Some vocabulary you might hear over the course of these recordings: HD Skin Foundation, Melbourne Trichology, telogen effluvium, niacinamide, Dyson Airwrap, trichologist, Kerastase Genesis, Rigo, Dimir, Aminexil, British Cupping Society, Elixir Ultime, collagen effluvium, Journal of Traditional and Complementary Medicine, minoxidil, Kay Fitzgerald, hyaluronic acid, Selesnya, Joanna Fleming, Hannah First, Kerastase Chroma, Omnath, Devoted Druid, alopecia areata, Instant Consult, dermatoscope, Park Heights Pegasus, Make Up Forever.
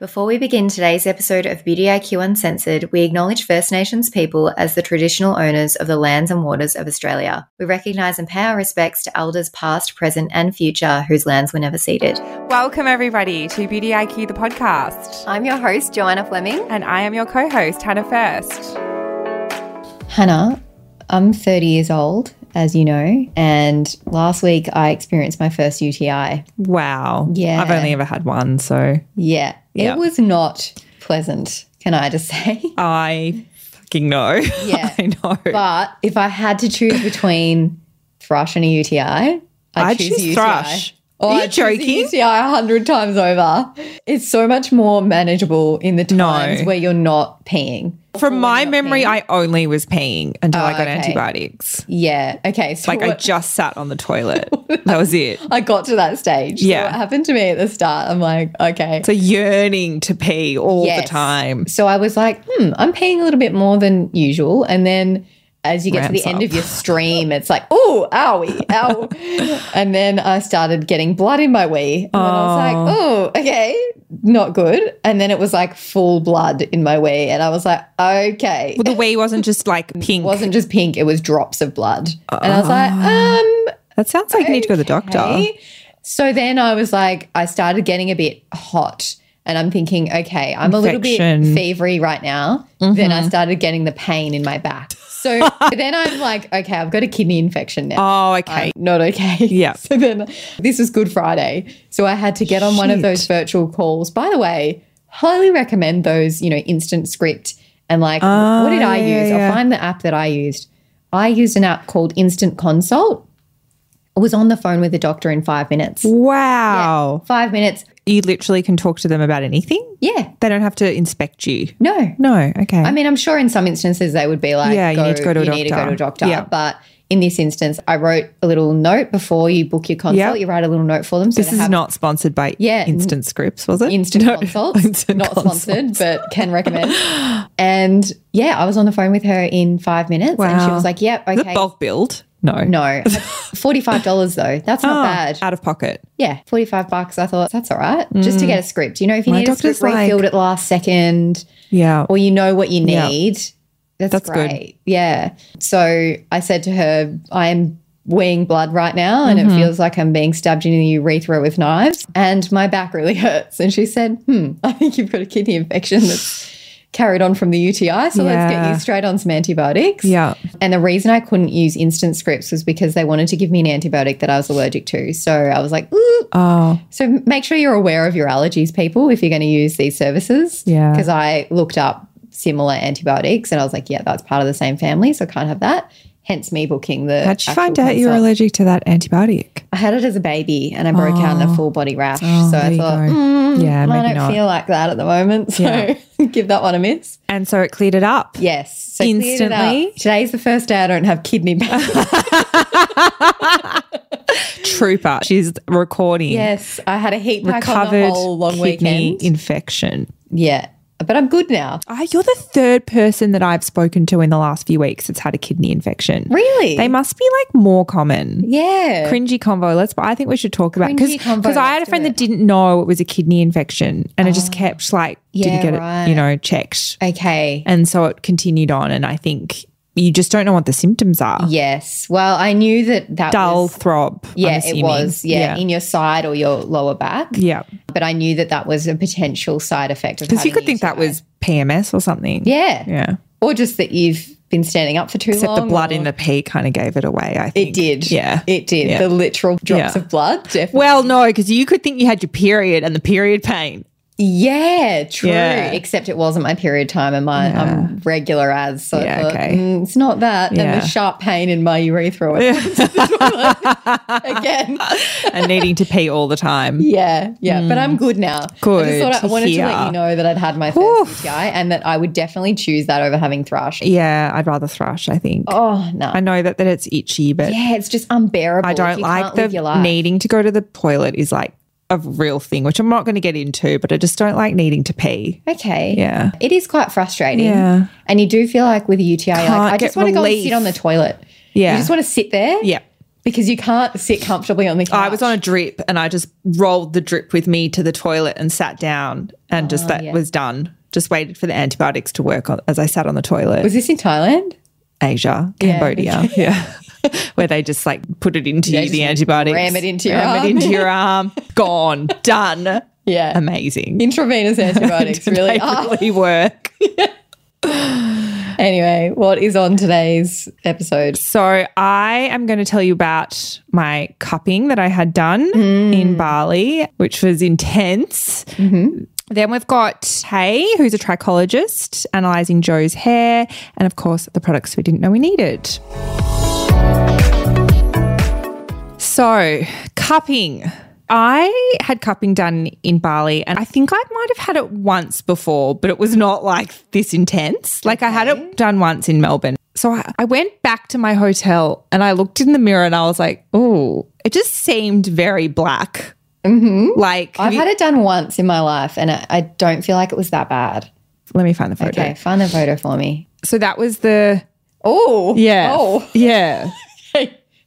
Before we begin today's episode of Beauty IQ Uncensored, we acknowledge First Nations people as the traditional owners of the lands and waters of Australia. We recognise and pay our respects to elders past, present and future whose lands were never ceded. Welcome everybody to Beauty IQ the podcast. I'm your host Joanna Fleming. And I am your co-host Hannah First. Hannah, I'm 30 years old, as you know, and last week I experienced my first UTI. Wow. Yeah. I've only ever had one, so. Yeah. It was not pleasant, can I just say? I fucking know. Yeah. I know. But if I had to choose between thrush and a UTI, I'd choose UTI. Thrush. Oh, are you joking? UTI 100 times over. It's so much more manageable in the times where you're not peeing. From my memory, peeing. I only was peeing until I got antibiotics. Yeah. Okay. So I just sat on the toilet. That was it. I got to that stage. Yeah. So what happened to me at the start? I'm like, okay. It's a yearning to pee all the time. So I was like, I'm peeing a little bit more than usual. And then as you get to the end of your stream, it's like, oh, owie, ow. And then I started getting blood in my wee. And then I was like, oh, okay, not good. And then it was like full blood in my wee. And I was like, okay. Well, the wee wasn't just like pink. It wasn't just pink. It was drops of blood. And I was like, that sounds like you need to go to the doctor. So then I was like, I started getting a bit hot. And I'm thinking, okay, I'm a little bit fevery right now. Mm-hmm. Then I started getting the pain in my back. So then I'm like, okay, I've got a kidney infection now. Oh, okay. I'm not okay. Yeah. So then this was Good Friday. So I had to get on one of those virtual calls. By the way, highly recommend those, you know, Instant Script and like, what did I use? Yeah. I'll find the app that I used. I used an app called Instant Consult. I was on the phone with the doctor in 5 minutes. Wow. Yeah, 5 minutes. You literally can talk to them about anything? Yeah. They don't have to inspect you? No. No, okay. I mean, I'm sure in some instances they would be like, you need to go to a doctor. Yeah. But in this instance, I wrote a little note before you book your consult. Yep. You write a little note for them. So this is not sponsored by Instant Scripts, was it? Instant Consult. Not sponsored, but can recommend. And, yeah, I was on the phone with her in 5 minutes. Wow. And she was like, yep, okay. The bulk build. No. $45 though. That's not bad. Out of pocket. Yeah. $45. I thought that's all right. Just to get a script. You know, if you need a script refilled at last second. Yeah. Or you know what you need. Yeah. That's great. Good. Yeah. So I said to her, I am weeing blood right now and it feels like I'm being stabbed in the urethra with knives and my back really hurts. And she said, I think you've got a kidney infection that's carried on from the UTI, so let's get you straight on some antibiotics. Yeah. And the reason I couldn't use Instant Scripts was because they wanted to give me an antibiotic that I was allergic to. So I was like, ooh. Oh. So make sure you're aware of your allergies, people, if you're going to use these services. Yeah. Because I looked up similar antibiotics and I was like, yeah, that's part of the same family, so I can't have that. Hence me booking the How'd you find out you were allergic to that antibiotic? I had it as a baby and I broke out in a full body rash. So I thought, I don't feel like that at the moment. So give that one a miss. And so it cleared it up. Yes. So instantly. Up. Today's the first day I don't have kidney pain. Trooper. She's recording. Yes. I had a heat pack on the whole long weekend. Kidney infection. Yeah. But I'm good now. You're the third person that I've spoken to in the last few weeks that's had a kidney infection. Really? They must be like more common. Yeah. Cringy convo. I think we should talk about it. Because I had a friend that didn't know it was a kidney infection and it just kept didn't get it, you know, checked. Okay. And so it continued on and I think you just don't know what the symptoms are. Yes. Well, I knew that dull throb. Yeah, it was. Yeah, in your side or your lower back. Yeah. But I knew that was a potential side effect of because you could think that was PMS or something. Yeah. Yeah. Or just that you've been standing up for too long. Except the blood in the pee kind of gave it away, I think. It did. Yeah. It did. Yeah. The literal drops of blood. Definitely. Well, no, because you could think you had your period and the period pain. Yeah, true. Yeah. Except it wasn't my period time and I'm regular as. So I thought, it's not that. Yeah. And the sharp pain in my urethra. Again. And needing to pee all the time. Yeah. But I'm good now. Good. I wanted to let you know that I'd had my first UTI and that I would definitely choose that over having thrush. Yeah, I'd rather thrush, I think. Oh, no. I know that it's itchy, but. Yeah, it's just unbearable. I don't like the needing to go to the toilet is like a real thing, which I'm not going to get into, but I just don't like needing to pee. Okay. Yeah. It is quite frustrating. Yeah. And you do feel like with a UTI, you're like, I just want to go and sit on the toilet. Yeah. You just want to sit there. Yeah. Because you can't sit comfortably on the couch. I was on a drip and I just rolled the drip with me to the toilet and sat down and was done. Just waited for the antibiotics to work on, as I sat on the toilet. Was this in Thailand? Asia, Cambodia. Yeah. Where they just like put it into you, the antibiotics. Ram it into your arm. Gone. Done. Yeah. Amazing. Intravenous antibiotics really work. Anyway, what is on today's episode? So I am going to tell you about my cupping that I had done in Bali, which was intense. Mm-hmm. Then we've got Kay, who's a trichologist, analysing Joe's hair and, of course, the products we didn't know we needed. So, cupping. I had cupping done in Bali and I think I might have had it once before, but it was not like this intense. Like I had it done once in Melbourne. So I went back to my hotel and I looked in the mirror and I was like, oh, it just seemed very black. Mm-hmm. Like I've had it done once in my life and I don't feel like it was that bad. Let me find the photo. Okay, find the photo for me. So that was yeah.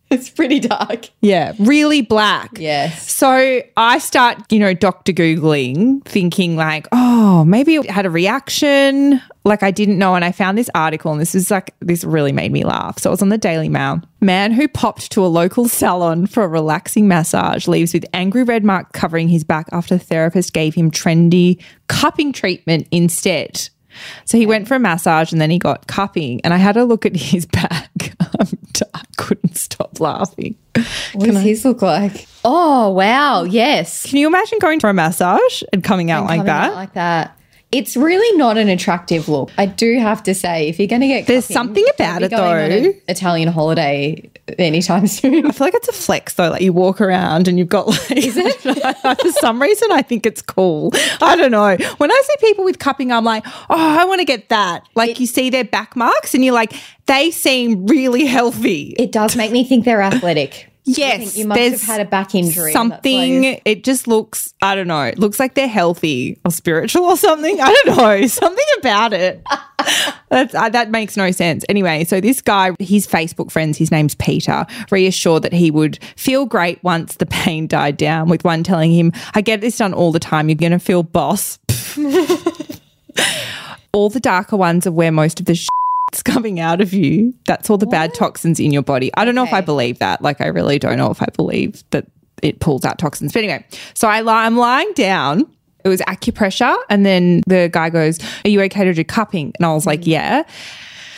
It's pretty dark. Yeah, really black. Yes. So I start, Dr. Googling, thinking like, oh, maybe it had a reaction. Like I didn't know. And I found this article and this really made me laugh. So it was on the Daily Mail. Man who popped to a local salon for a relaxing massage leaves with angry red mark covering his back after the therapist gave him trendy cupping treatment instead. So he went for a massage and then he got cupping and I had a look at his back. I couldn't stop laughing. What does his look like? Oh, wow. Yes. Can you imagine going for a massage and coming out like that? It's really not an attractive look. I do have to say, if you're going to get there's cupping, something about it, though. On an Italian holiday anytime soon. I feel like it's a flex, though. Like you walk around and you've got like... Is it? For some reason, I think it's cool. I don't know. When I see people with cupping, I'm like, oh, I want to get that. Like you see their back marks and you're like, they seem really healthy. It does make me think they're athletic. Yes, you must have had a back injury. Something, it just looks, I don't know, it looks like they're healthy or spiritual or something. I don't know, something about it. That makes no sense. Anyway, so this guy, his Facebook friends, his name's Peter, reassured that he would feel great once the pain died down, with one telling him, I get this done all the time, you're going to feel boss. All the darker ones are where most of the it's coming out of you. That's all the bad toxins in your body. I don't know if I believe that. Like I really don't know if I believe that it pulls out toxins. But anyway, so I'm lying down. It was acupressure and then the guy goes, are you okay to do cupping? And I was like, yeah.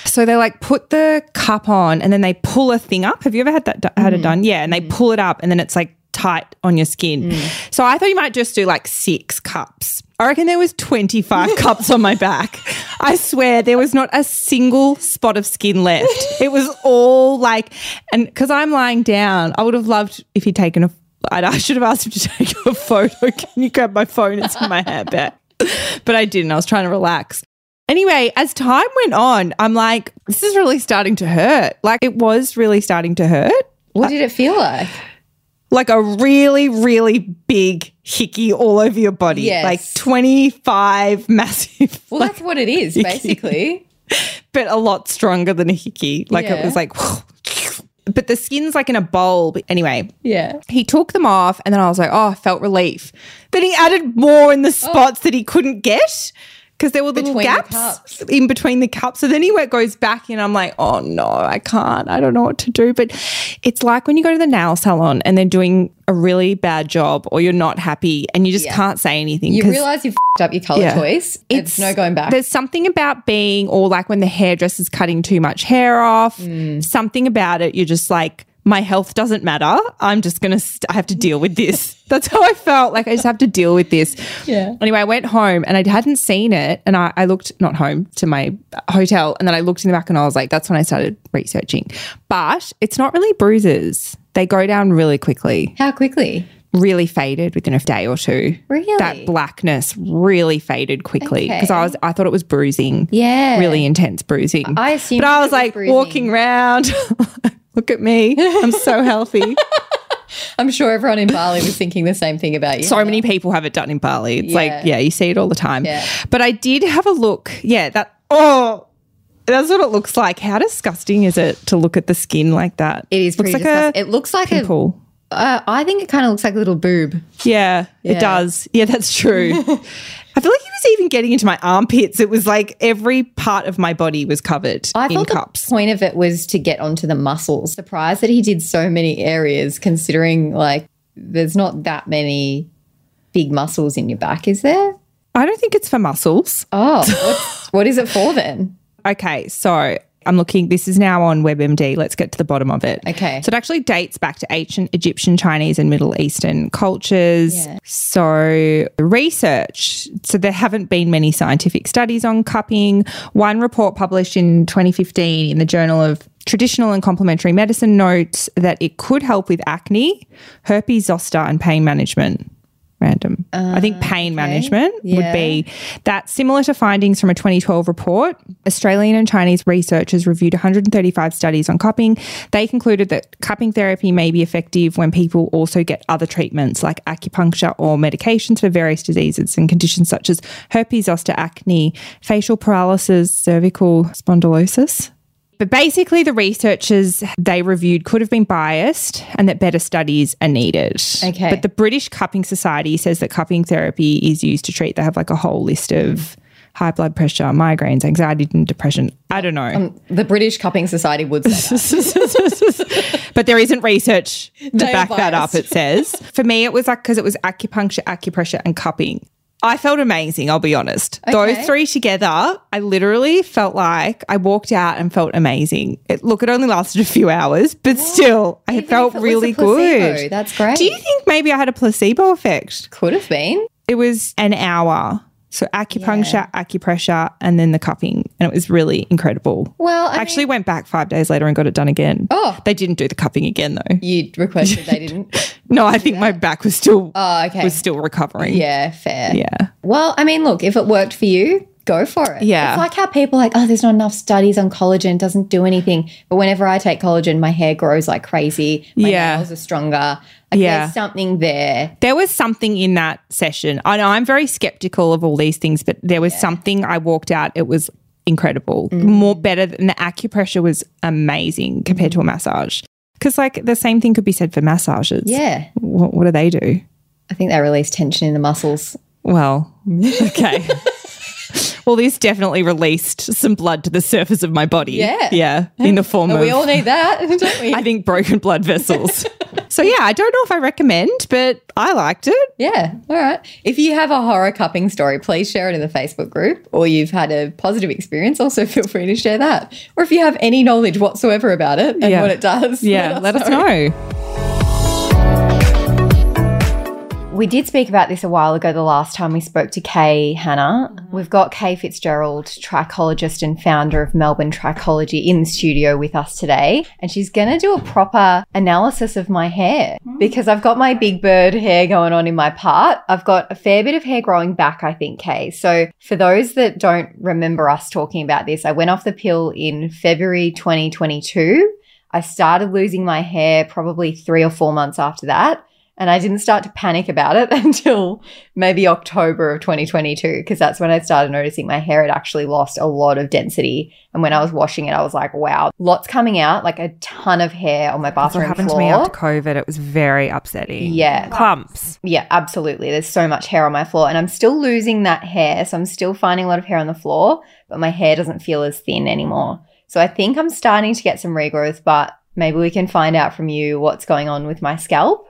So they like put the cup on and then they pull a thing up. Have you ever had that it done? Yeah, and they pull it up and then it's like tight on your skin. So I thought you might just do like 6 cups. I reckon there was 25 cups on my back. I swear there was not a single spot of skin left. It was all like, and because I'm lying down, I would have loved if he'd taken I should have asked him to take a photo. Can you grab my phone? It's in my handbag. But I didn't. I was trying to relax. Anyway, as time went on, I'm like, this is really starting to hurt. Like it was really starting to hurt. What did it feel like? Like a really, really big hickey all over your body. Yes. Like 25 massive. Well, that's what it is, hickey. Basically. But a lot stronger than a hickey. Like it was like, whew. But the skin's like in a bowl. But anyway. Yeah. He took them off and then I was like, oh, I felt relief. Then he added more in the spots that he couldn't get. Because there were little gaps in between the cups. So then he goes back in. I'm like, oh, no, I can't. I don't know what to do. But it's like when you go to the nail salon and they're doing a really bad job or you're not happy and you just can't say anything. You realise you've f***ed up your colour choice. It's no going back. There's something about being, or like when the hairdresser's cutting too much hair off, something about it, you're just like, my health doesn't matter. I'm just going to I have to deal with this. That's how I felt. Like, I just have to deal with this. Yeah. Anyway, I went home and I hadn't seen it. And I looked, not home, to my hotel. And then I looked in the back and I was like, that's when I started researching. But it's not really bruises. They go down really quickly. How quickly? Really faded within a day or two. Really? That blackness really faded quickly because I thought it was bruising. Yeah. Really intense bruising. I assumed. But I was like bruising. Walking around, look at me, I'm so healthy. I'm sure everyone in Bali was thinking the same thing about you. So many people have it done in Bali. It's like, yeah, you see it all the time. Yeah. But I did have a look. Yeah, that's what it looks like. How disgusting is it to look at the skin like that? It is pretty disgusting. It looks like a pimple. I think it kind of looks like a little boob. Yeah, it does. Yeah, that's true. I feel like it was even getting into my armpits. It was like every part of my body was covered in cups. The point of it was to get onto the muscles. Surprised that he did so many areas, considering like there's not that many big muscles in your back, is there? I don't think it's for muscles. Oh, what is it for then? Okay, so I'm looking, this is now on WebMD. Let's get to the bottom of it. Okay. So it actually dates back to ancient Egyptian, Chinese and Middle Eastern cultures. Yeah. So research. So there haven't been many scientific studies on cupping. One report published in 2015 in the Journal of Traditional and Complementary Medicine notes that it could help with acne, herpes zoster and pain management. Random. I think pain management would be that. Similar to findings from a 2012 report, Australian and Chinese researchers reviewed 135 studies on cupping. They concluded that cupping therapy may be effective when people also get other treatments like acupuncture or medications for various diseases and conditions such as herpes zoster, acne, facial paralysis, cervical spondylosis. But basically the researchers they reviewed could have been biased and that better studies are needed. Okay. But the British Cupping Society says that cupping therapy is used to treat. They have like a whole list of high blood pressure, migraines, anxiety and depression. I don't know. The British Cupping Society would say that. But there isn't research to back that up, it says. For me it was like because it was acupuncture, acupressure and cupping. I felt amazing, I'll be honest. Okay. Those three together, I literally felt like I walked out and felt amazing. It only lasted a few hours, but still, I felt really good. That's great. Do you think maybe I had a placebo effect? Could have been. It was an hour. So acupuncture, acupressure, and then the cupping. And it was really incredible. Well, I actually went back 5 days later and got it done again. Oh. They didn't do the cupping again though. You requested they didn't? No, I think my back was still recovering. Yeah, fair. Yeah. Well, I mean, look, if it worked for you, go for it. Yeah. It's like how people are like, oh, there's not enough studies on collagen, doesn't do anything. But whenever I take collagen, my hair grows like crazy. My nails are stronger. Like there's something there. There was something in that session. I know I'm very skeptical of all these things, but there was something. I walked out. It was incredible. Mm. More better than the acupressure was amazing compared to a massage. Because like the same thing could be said for massages. Yeah. What do they do? I think they release tension in the muscles. Well, okay. Well, this definitely released some blood to the surface of my body. Yeah. Yeah. In the form of. We all need that, don't we? I think broken blood vessels. So, yeah, I don't know if I recommend, but I liked it. Yeah. All right. If you have a horror cupping story, please share it in the Facebook group, or you've had a positive experience, also feel free to share that. Or if you have any knowledge whatsoever about it and what it does. Yeah, let us know. We did speak about this a while ago the last time we spoke to Kay, Hannah. Mm-hmm. We've got Kay Fitzgerald, trichologist and founder of Melbourne Trichology, in the studio with us today. And she's going to do a proper analysis of my hair because I've got my big bird hair going on in my part. I've got a fair bit of hair growing back, I think, Kay. So for those that don't remember us talking about this, I went off the pill in February 2022. I started losing my hair probably 3 or 4 months after that. And I didn't start to panic about it until maybe October of 2022 because that's when I started noticing my hair had actually lost a lot of density. And when I was washing it, I was like, wow, lots coming out, like a ton of hair on my bathroom floor. That's what happened to me after COVID. It was very upsetting. Yeah. Clumps. Yeah, absolutely. There's so much hair on my floor and I'm still losing that hair. So I'm still finding a lot of hair on the floor, but my hair doesn't feel as thin anymore. So I think I'm starting to get some regrowth, but maybe we can find out from you what's going on with my scalp.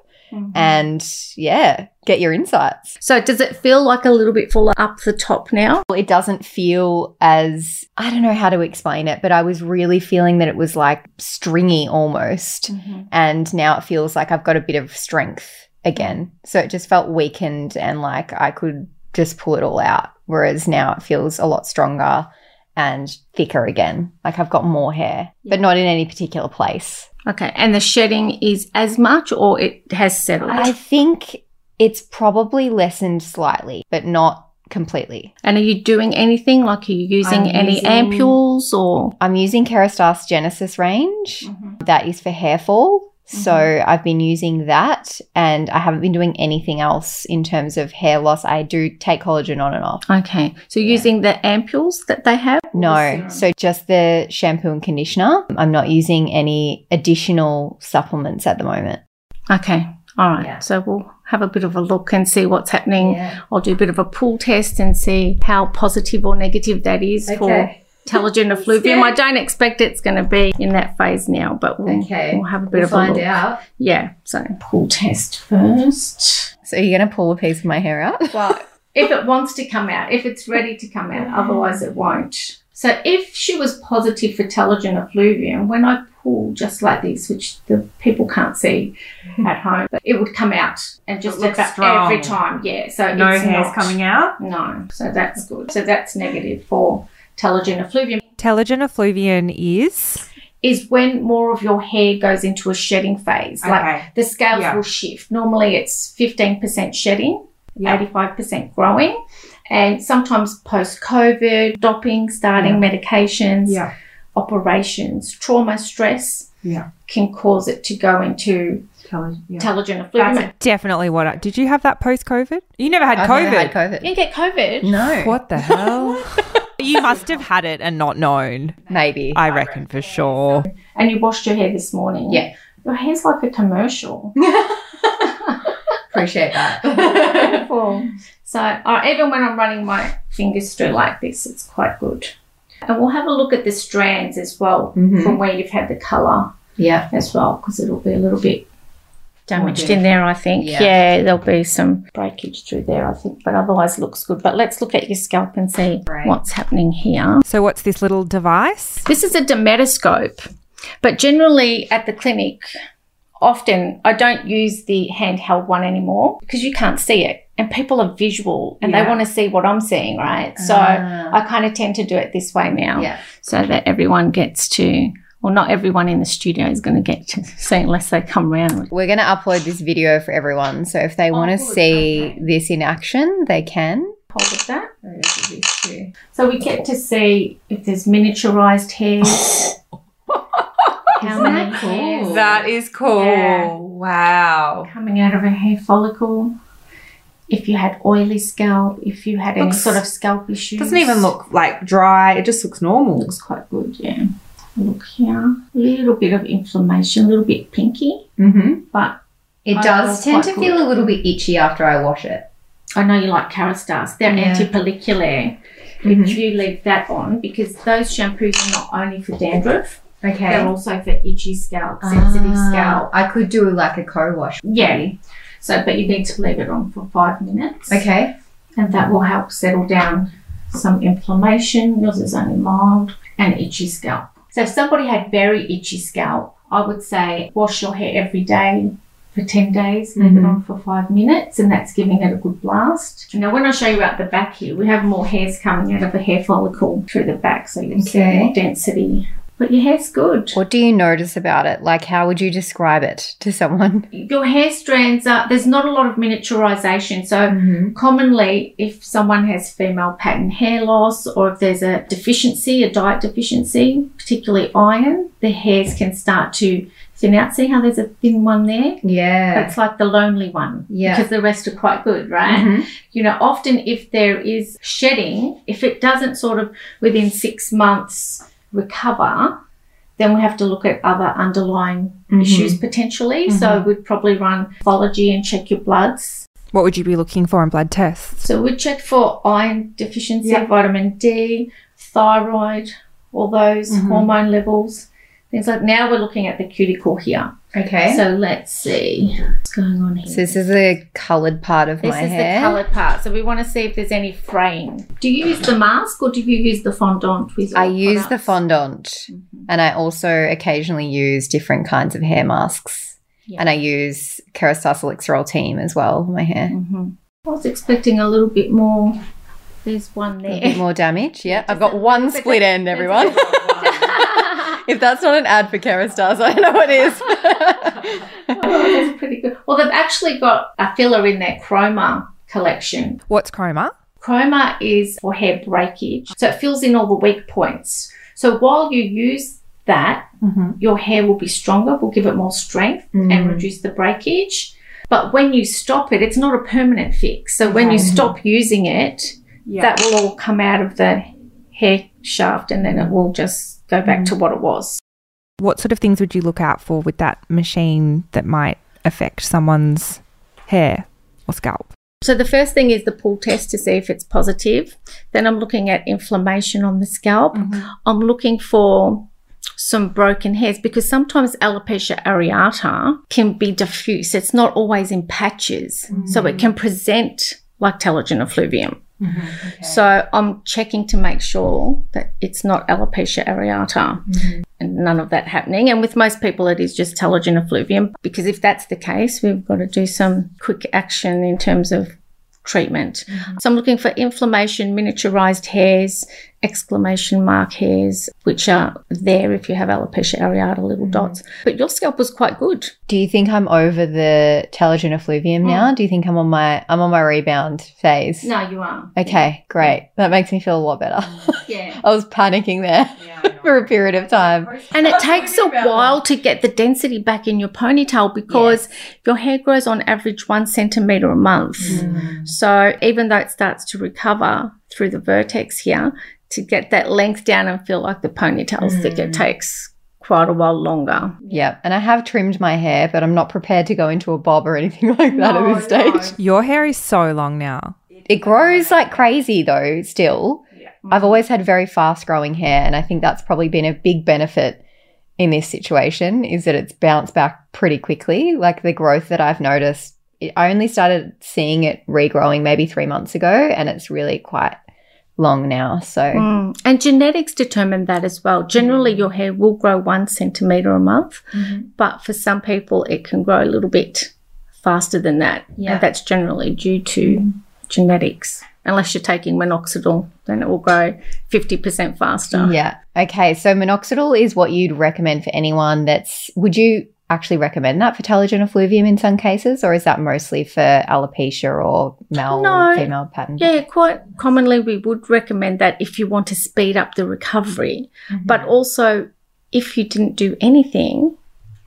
and yeah, get your insights. So does it feel like a little bit fuller up the top now? It doesn't feel as, I don't know how to explain it, but I was really feeling that it was like stringy almost. And now it feels like I've got a bit of strength again. So it just felt weakened and like I could just pull it all out. Whereas now it feels a lot stronger and thicker again. Like I've got more hair, but not in any particular place. Okay. And the shedding is as much or it has settled? I think it's probably lessened slightly, but not completely. And are you doing anything? Like are you using any ampules or? I'm using Kerastase Genesis range. That is for hair fall. So I've been using that and I haven't been doing anything else in terms of hair loss. I do take collagen on and off. Okay. So using the ampules that they have? No. So just the shampoo and conditioner. I'm not using any additional supplements at the moment. Okay. All right. Yeah. So we'll have a bit of a look and see what's happening. I'll do a bit of a pool test and see how positive or negative that is for collagen effluvium. I don't expect it's going to be in that phase now, but we'll have a bit of a look. Find out. Yeah. So pool test first. So you're going to pull a piece of my hair out? Well, if it wants to come out, if it's ready to come out, otherwise it won't. So if she was positive for collagen effluvium, when I pull just like this, which the people can't see at home, but it would come out and just look every time. Yeah. So no hair's coming out? No. So that's good. So that's negative for telogen effluvium. Telogen effluvium is when more of your hair goes into a shedding phase. Okay. Like the scales will shift. Normally it's 15% shedding, 85% growing, and sometimes post-COVID, doping, starting medications, operations, trauma, stress can cause it to go into telogen effluvium. That's definitely what did you have that post-COVID? You never had COVID. Never had COVID. You didn't get COVID? No. What the hell? You must have had it and not known. Maybe. I reckon for sure. And you washed your hair this morning. Yeah. Your hair's like a commercial. Appreciate that. Cool. So even when I'm running my fingers through like this, it's quite good. And we'll have a look at the strands as well from where you've had the colour as well, because it'll be a little bit damaged in there, I think. Yeah, there'll be some breakage through there, I think, but otherwise looks good. But let's look at your scalp and see what's happening here. So what's this little device? This is a dermatoscope, but generally at the clinic, often I don't use the handheld one anymore because you can't see it and people are visual and they want to see what I'm seeing, right? So I kind of tend to do it this way now so that everyone gets to... Well, not everyone in the studio is going to get to see unless they come round. We're going to upload this video for everyone. So if they want to see this in action, they can. Hold with that. So we get to see if there's miniaturised hairs. Isn't that cool? Hairs. That is cool. Yeah. Wow. Coming out of a hair follicle. If you had oily scalp, if you had any sort of scalp issues. Doesn't even look like dry. It just looks normal. It looks quite good, yeah. Look here, a little bit of inflammation, a little bit pinky, but it does tend to feel a little bit itchy after I wash it. I know you like Kerastase. They're anti-pellicular. If you leave that on, because those shampoos are not only for dandruff, they're also for itchy scalp, sensitive scalp. I could do like a co-wash. Yeah. So, but you need to leave it on for 5 minutes. Okay. And that will help settle down some inflammation. Yours is only mild and itchy scalp. So if somebody had very itchy scalp, I would say wash your hair every day for 10 days, leave it on for 5 minutes, and that's giving it a good blast. Now, when I show you out the back here, we have more hairs coming out of the hair follicle through the back, so you'll see more density. But your hair's good. What do you notice about it? Like, how would you describe it to someone? Your hair strands are, there's not a lot of miniaturization. So commonly, if someone has female pattern hair loss or if there's a deficiency, a diet deficiency, particularly iron, the hairs can start to thin out. See how there's a thin one there? Yeah. That's like the lonely one. Yeah. Because the rest are quite good, right? You know, often if there is shedding, if it doesn't sort of within 6 months recover, then we have to look at other underlying issues potentially. So we'd probably run pathology and check your bloods. What would you be looking for in blood tests? So we'd check for iron deficiency, vitamin D, thyroid, all those hormone levels. It's like now we're looking at the cuticle here. Okay. So let's see what's going on here. So this is the coloured part of my hair. This is the coloured part. So we want to see if there's any fraying. Do you use the mask or do you use the fondant? I use the fondant, and I also occasionally use different kinds of hair masks, and I use Kerastase Elixir Ultime as well on my hair. I was expecting a little bit more. There's one there. A bit more damage, yeah. I've got one split end, everyone. If that's not an ad for Kerastase, I don't know what is. Oh, that's pretty good. Well, they've actually got a filler in their Chroma collection. What's Chroma? Chroma is for hair breakage. So it fills in all the weak points. So while you use that, your hair will be stronger, will give it more strength and reduce the breakage. But when you stop it, it's not a permanent fix. So when you stop using it, that will all come out of the hair shaft and then it will just go back to what it was. What sort of things would you look out for with that machine that might affect someone's hair or scalp? So the first thing is the pull test to see if it's positive. Then I'm looking at inflammation on the scalp. I'm looking for some broken hairs because sometimes alopecia areata can be diffuse. It's not always in patches. So it can present like telogen effluvium. So I'm checking to make sure that it's not alopecia areata and none of that happening. And with most people, it is just telogen effluvium because if that's the case, we've got to do some quick action in terms of treatment. So I'm looking for inflammation, miniaturized hairs, exclamation mark hairs, which are there if you have alopecia areata, little dots. But your scalp was quite good. Do you think I'm over the telogen effluvium now? Do you think I'm on my rebound phase? No, you are. Okay, great. That makes me feel a lot better. Yeah. I was panicking there for a period of time. And it takes a while to get the density back in your ponytail because your hair grows on average 1 centimetre a month. So even though it starts to recover through the vertex here, to get that length down and feel like the ponytail's thicker takes quite a while longer. Yeah, and I have trimmed my hair, but I'm not prepared to go into a bob or anything like that at this stage. No. Your hair is so long now. It grows like crazy though still. Yeah. I've always had very fast-growing hair, and I think that's probably been a big benefit in this situation is that it's bounced back pretty quickly. Like the growth that I've noticed, I only started seeing it regrowing maybe 3 months ago, and it's really quite long now. So and genetics determine that as well. Generally your hair will grow 1 centimetre a month, but for some people it can grow a little bit faster than that. Yeah. And that's generally due to genetics. Unless you're taking minoxidil, then it will grow 50% faster. Yeah. Okay. So minoxidil is what you'd recommend for anyone that's, would you actually recommend that for telogen effluvium in some cases, or is that mostly for alopecia or male or female pattern? Yeah, quite commonly we would recommend that if you want to speed up the recovery, but also if you didn't do anything,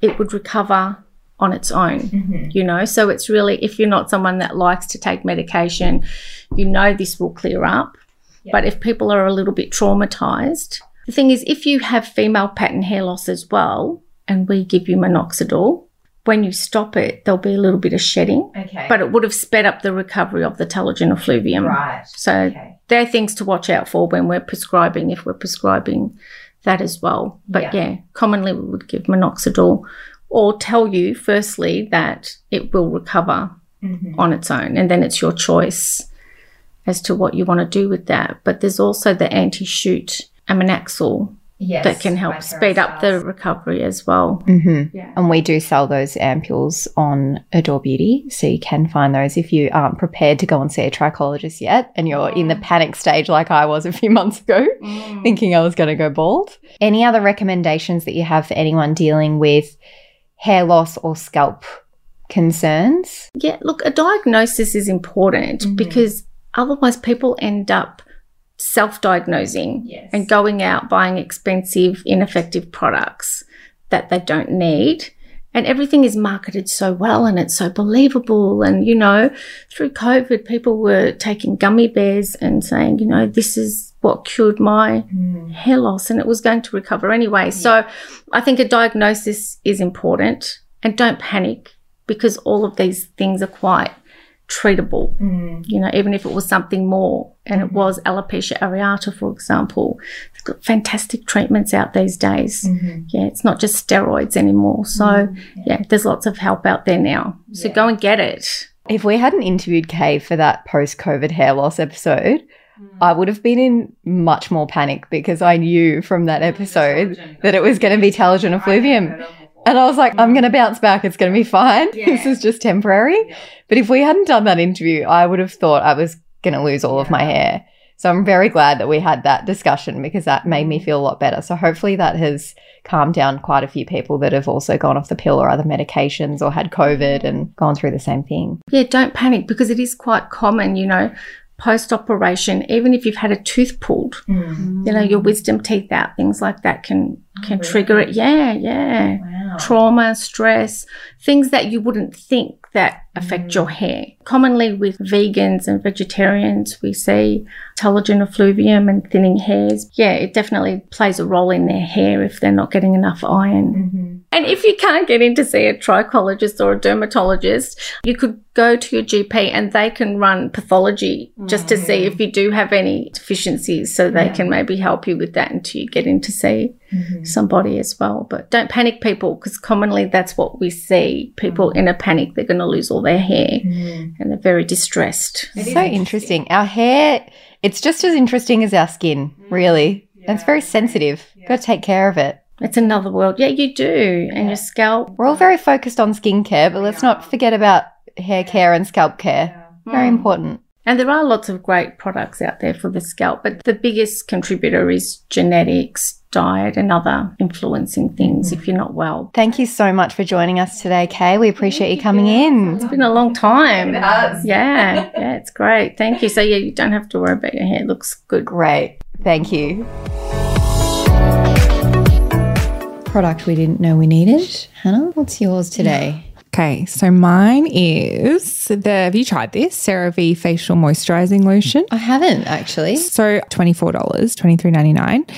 it would recover on its own, you know. So it's really, if you're not someone that likes to take medication, you know this will clear up. Yep. But if people are a little bit traumatised, the thing is if you have female pattern hair loss as well, and we give you minoxidil, when you stop it, there'll be a little bit of shedding. Okay. But it would have sped up the recovery of the telogen effluvium. Right. So there are things to watch out for when we're prescribing, if we're prescribing that as well. But, yeah, commonly we would give minoxidil or tell you, firstly, that it will recover on its own, and then it's your choice as to what you want to do with that. But there's also the anti-shoot Aminexil. Yes, that can help speed up the recovery as well. Yeah. And we do sell those ampules on Adore Beauty, so you can find those if you aren't prepared to go and see a trichologist yet and you're in the panic stage like I was a few months ago, thinking I was going to go bald. Any other recommendations that you have for anyone dealing with hair loss or scalp concerns? Yeah, look, a diagnosis is important because otherwise people end up self-diagnosing and going out buying expensive, ineffective products that they don't need. And everything is marketed so well and it's so believable. And, you know, through COVID, people were taking gummy bears and saying, you know, this is what cured my hair loss and it was going to recover anyway. Yeah. So I think a diagnosis is important, and don't panic because all of these things are quite treatable, you know, even if it was something more and it was alopecia areata, for example. They've got fantastic treatments out these days. Yeah, it's not just steroids anymore. So, yeah, there's lots of help out there now. So go and get it. If we hadn't interviewed Kay for that post-COVID hair loss episode, I would have been in much more panic because I knew from that episode that it was going to be telogen effluvium. And I was like, I'm going to bounce back. It's going to be fine. Yeah. This is just temporary. Yeah. But if we hadn't done that interview, I would have thought I was going to lose all of my hair. So I'm very glad that we had that discussion because that made me feel a lot better. So hopefully that has calmed down quite a few people that have also gone off the pill or other medications or had COVID and gone through the same thing. Yeah, don't panic because it is quite common, you know, post-operation, even if you've had a tooth pulled, you know, your wisdom teeth out, things like that can trigger it. Yeah. Wow. Trauma, stress, things that you wouldn't think that affect your hair. Commonly with vegans and vegetarians, we see telogen effluvium and thinning hairs. Yeah, it definitely plays a role in their hair if they're not getting enough iron. And if you can't get in to see a trichologist or a dermatologist, you could go to your GP and they can run pathology just to see if you do have any deficiencies so they can maybe help you with that until you get in to see somebody as well. But don't panic, people, because commonly that's what we see. People in a panic, they're going to lose all their hair and they're very distressed. It's so interesting. Our hair, it's just as interesting as our skin, really. Yeah. It's very sensitive. You've got to take care of it. It's another world. Yeah, you do. And your scalp. We're all very focused on skincare, but let's not forget about hair care and scalp care. Yeah. Very important. And there are lots of great products out there for the scalp, but the biggest contributor is genetics, diet and other influencing things if you're not well. Thank you so much for joining us today, Kay. We appreciate you coming in. It's been a long time. It has. Yeah, yeah, it's great. Thank you. So, yeah, you don't have to worry about your hair. It looks good. Great. Thank you. Product we didn't know we needed. Hannah, what's yours today? Okay, so mine is have you tried this? CeraVe Facial Moisturising Lotion. I haven't actually. So $24, $23.99.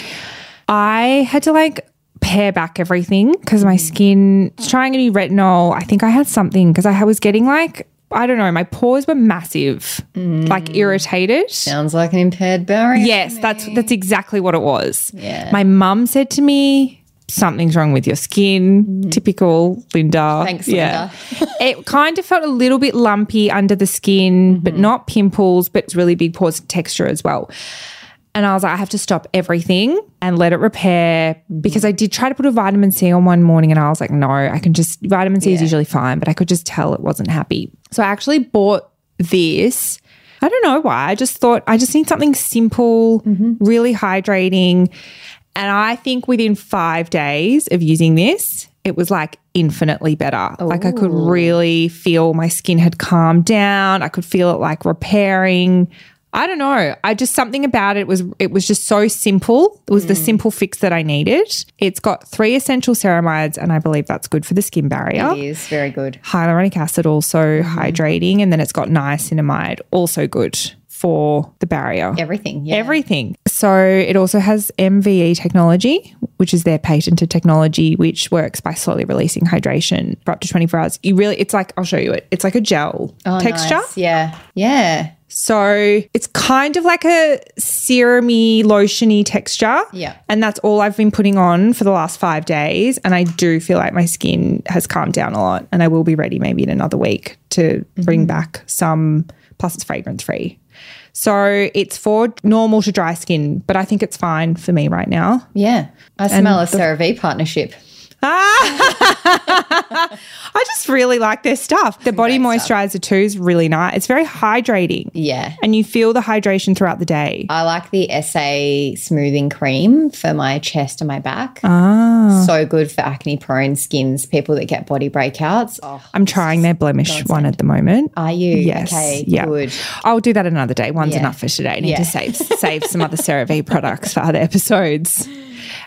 I had to pare back everything because my skin, trying a new retinol, I think I had something because I was getting I don't know, my pores were massive, irritated. Sounds like an impaired barrier. Yes, that's exactly what it was. Yeah. My mum said to me, something's wrong with your skin. Typical Linda. Thanks, Linda. Yeah. It kind of felt a little bit lumpy under the skin, but not pimples, but really big pores texture as well. And I was like, I have to stop everything and let it repair because I did try to put a vitamin C on one morning and I was like, no, I can just – vitamin C is usually fine, but I could just tell it wasn't happy. So I actually bought this. I don't know why. I just thought I just need something simple, really hydrating. And I think within 5 days of using this, it was infinitely better. Ooh. I could really feel my skin had calmed down. I could feel it repairing. I don't know. I just something about it was just so simple. It was the simple fix that I needed. It's got 3 essential ceramides and I believe that's good for the skin barrier. It is very good. Hyaluronic acid also hydrating, and then it's got niacinamide, also good for the barrier. Everything. Yeah. Everything. So it also has MVE technology, which is their patented technology, which works by slowly releasing hydration for up to 24 hours. I'll show you it. It's like a gel texture. Nice. Yeah. Yeah. So it's kind of like a serum-y, lotion-y texture. Yeah. And that's all I've been putting on for the last 5 days. And I do feel like my skin has calmed down a lot. And I will be ready maybe in another week to bring back some, plus it's fragrance-free. So it's for normal to dry skin, but I think it's fine for me right now. Yeah. I smell a CeraVe partnership. Ah! I just really like their stuff. The body moisturiser too is really nice. It's very hydrating. Yeah. And you feel the hydration throughout the day. I like the SA smoothing cream for my chest and my back. Ah. So good for acne-prone skins, people that get body breakouts. Oh, I'm trying their blemish one at the moment. Are you? Yes. Okay, good. I'll do that another day. One's enough for today. I need to save some other CeraVe products for other episodes.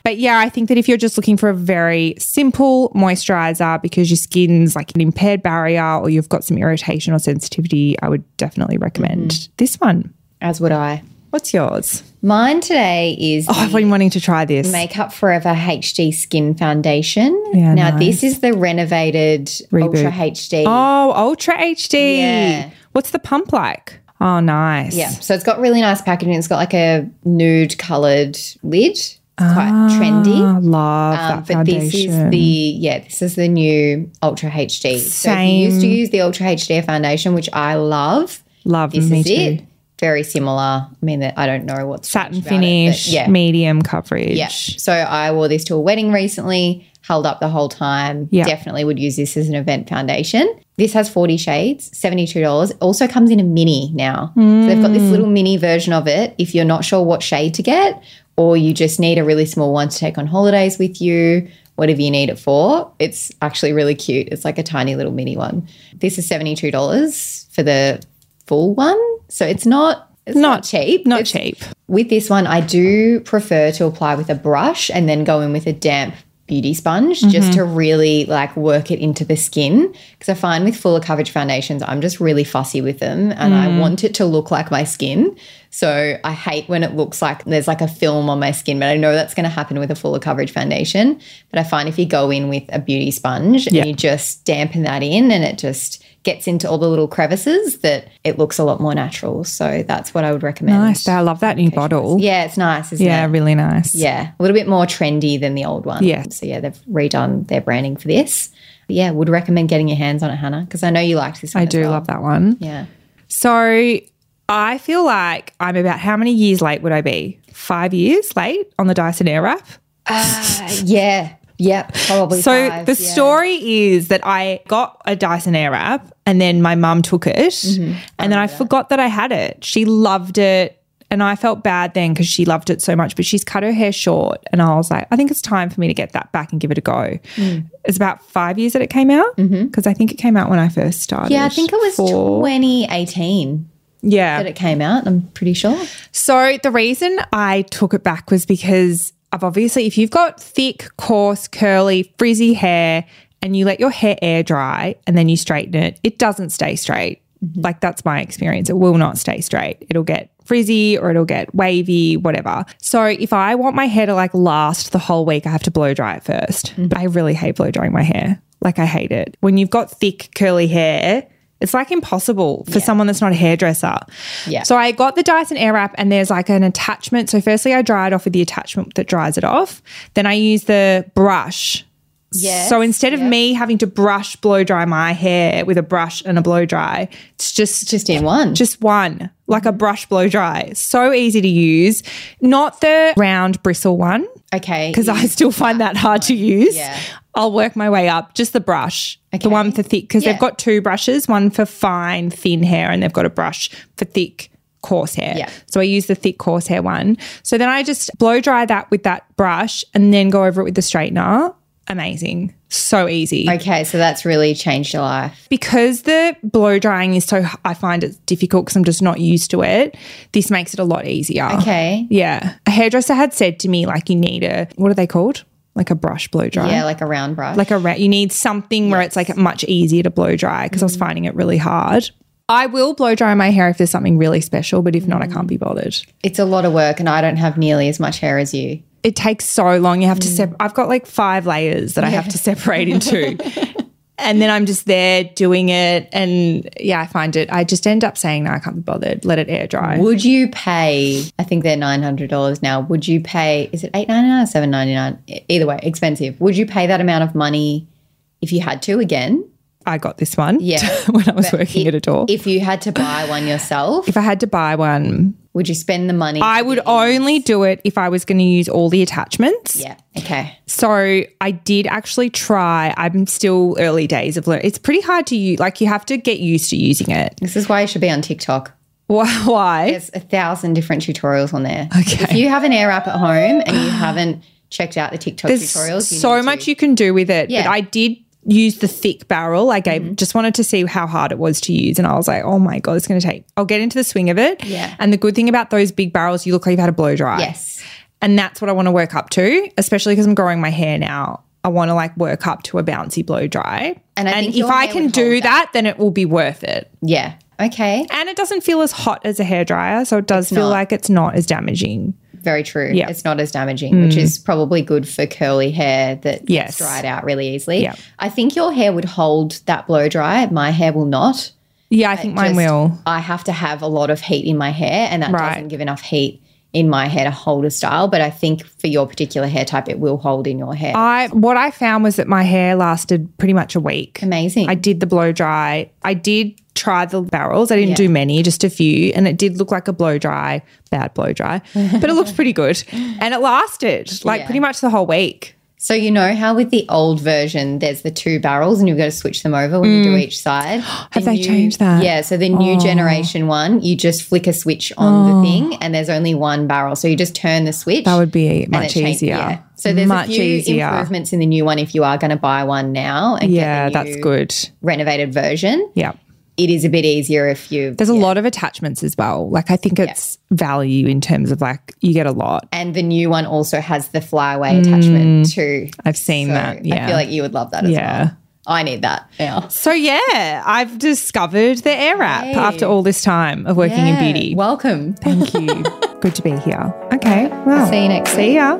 But, yeah, I think that if you're just looking for a very simple moisturiser because your skin's an impaired barrier or you've got some irritation or sensitivity, I would definitely recommend this one. As would I. What's yours? Mine today is I've been wanting to try this. Make Up Forever HD Skin Foundation. Yeah, now, nice. This is the renovated Reboot. Ultra HD. Oh, Ultra HD. Yeah. What's the pump like? Oh, nice. Yeah. So it's got really nice packaging. It's got like a nude coloured lid. Quite trendy. I love that foundation. But this is the new Ultra HD. Same. So if you used to use the Ultra HD foundation, which I love. Love, this me is too. It. Very similar. I mean, I don't know what's satin finish, medium coverage. Yeah. So I wore this to a wedding recently, held up the whole time. Yeah. Definitely would use this as an event foundation. This has 40 shades, $72. It also comes in a mini now. Mm. So they've got this little mini version of it if you're not sure what shade to get, or you just need a really small one to take on holidays with you, whatever you need it for. It's actually really cute. It's like a tiny little mini one. This is $72 for the full one. So it's not cheap. Not cheap. With this one, I do prefer to apply with a brush and then go in with a damp beauty sponge just to really like work it into the skin, because I find with fuller coverage foundations I'm just really fussy with them and I want it to look like my skin. So I hate when it looks like there's like a film on my skin, but I know that's going to happen with a fuller coverage foundation. But I find if you go in with a beauty sponge and you just dampen that in and it just gets into all the little crevices, that it looks a lot more natural. So that's what I would recommend. Nice. I love that new bottle. Yeah, it's nice, isn't it? Yeah, really nice. Yeah, a little bit more trendy than the old one. Yeah. So yeah, they've redone their branding for this. But yeah, would recommend getting your hands on it, Hannah, because I know you liked this one. I do love that one. Yeah. So I feel like I'm about how many years late would I be? 5 years late on the Dyson Airwrap? Yeah, probably. So the story is that I got a Dyson Airwrap and then my mum took it and then I forgot that I had it. She loved it and I felt bad then because she loved it so much, but she's cut her hair short and I was like, I think it's time for me to get that back and give it a go. Mm. It's about 5 years that it came out because I think it came out when I first started. Yeah, I think it was 2018. Yeah. That it came out, I'm pretty sure. So the reason I took it back was because obviously, if you've got thick, coarse, curly, frizzy hair and you let your hair air dry and then you straighten it, it doesn't stay straight. Like that's my experience. It will not stay straight. It'll get frizzy or it'll get wavy, whatever. So if I want my hair to like last the whole week, I have to blow dry it first. But I really hate blow drying my hair. Like I hate it. When you've got thick, curly hair, it's like impossible for someone that's not a hairdresser. Yeah. So I got the Dyson Airwrap and there's like an attachment. So firstly, I dry it off with the attachment that dries it off. Then I use the brush. Yes. So instead of me having to blow dry my hair with a brush and a blow dry, it's just in one. Just one, like a brush blow dry. So easy to use. Not the round bristle one. Okay. Because I still find that hard to use. Yeah. I'll work my way up. Just the brush, the one for thick, because they've got two brushes, one for fine, thin hair and they've got a brush for thick, coarse hair. Yeah. So I use the thick, coarse hair one. So then I just blow dry that with that brush and then go over it with the straightener. Amazing. So easy. Okay, so that's really changed your life. Because the blow drying is I find it difficult because I'm just not used to it. This makes it a lot easier. Okay. Yeah. A hairdresser had said to me, like, you need what are they called? Like a brush blow dry. Yeah, like a round brush. Like you need something where it's like much easier to blow dry because I was finding it really hard. I will blow dry my hair if there's something really special, but if not, I can't be bothered. It's a lot of work and I don't have nearly as much hair as you. It takes so long. You have to I've got like 5 layers that I have to separate into and then I'm just there doing it and, I find it. I just end up saying, no, I can't be bothered. Let it air dry. Would you pay, I think they're $900 now. Would you pay, is it $8.99 or $7.99? Either way, expensive. Would you pay that amount of money if you had to again? I got this one when I was working at Adore. If you had to buy one yourself. If I had to buy one. Would you spend the money? I would only do it if I was going to use all the attachments. Yeah. Okay. So I did actually try. I'm still early days of learning. It's pretty hard to use. Like you have to get used to using it. This is why you should be on TikTok. Why? There's 1,000 different tutorials on there. Okay. If you have an Airwrap at home and you haven't checked out the TikTok tutorials. There's so much you can do with it. Yeah. But I did use the thick barrel. I just wanted to see how hard it was to use and I was like, oh, my God, it's going to take – I'll get into the swing of it. Yeah. And the good thing about those big barrels, you look like you've had a blow dry. Yes. And that's what I want to work up to, especially because I'm growing my hair now. I want to like work up to a bouncy blow dry. And if I can do that, then it will be worth it. Yeah. Okay. And it doesn't feel as hot as a hairdryer, so it does feel like it's not as damaging. Very true. Yeah. It's not as damaging, which is probably good for curly hair that gets dried out really easily. Yeah. I think your hair would hold that blow dry. My hair will not. Yeah, I think mine will. I have to have a lot of heat in my hair, and that doesn't give enough heat in my hair to hold a style. But I think for your particular hair type, it will hold in your hair. What I found was that my hair lasted pretty much a week. Amazing. I did the blow dry. I did try the barrels. I didn't do many, just a few. And it did look like a blow dry, bad blow dry, but it looked pretty good. And it lasted like pretty much the whole week. So you know how with the old version there's the two barrels and you've got to switch them over when you do each side? Have they changed that? Yeah, so the new generation one, you just flick a switch on the thing and there's only one barrel. So you just turn the switch. That would be much easier. Yeah. So there's a few improvements in the new one if you are going to buy one now and get the new renovated version. Yeah. It is a bit easier if you... There's a lot of attachments as well. Like I think it's value in terms of like you get a lot. And the new one also has the flyaway attachment too. I've seen that, yeah. I feel like you would love that as well. I need that now. So, yeah, I've discovered the Airwrap after all this time of working in beauty. Welcome. Thank you. Good to be here. Okay. Well, see you next week. See ya.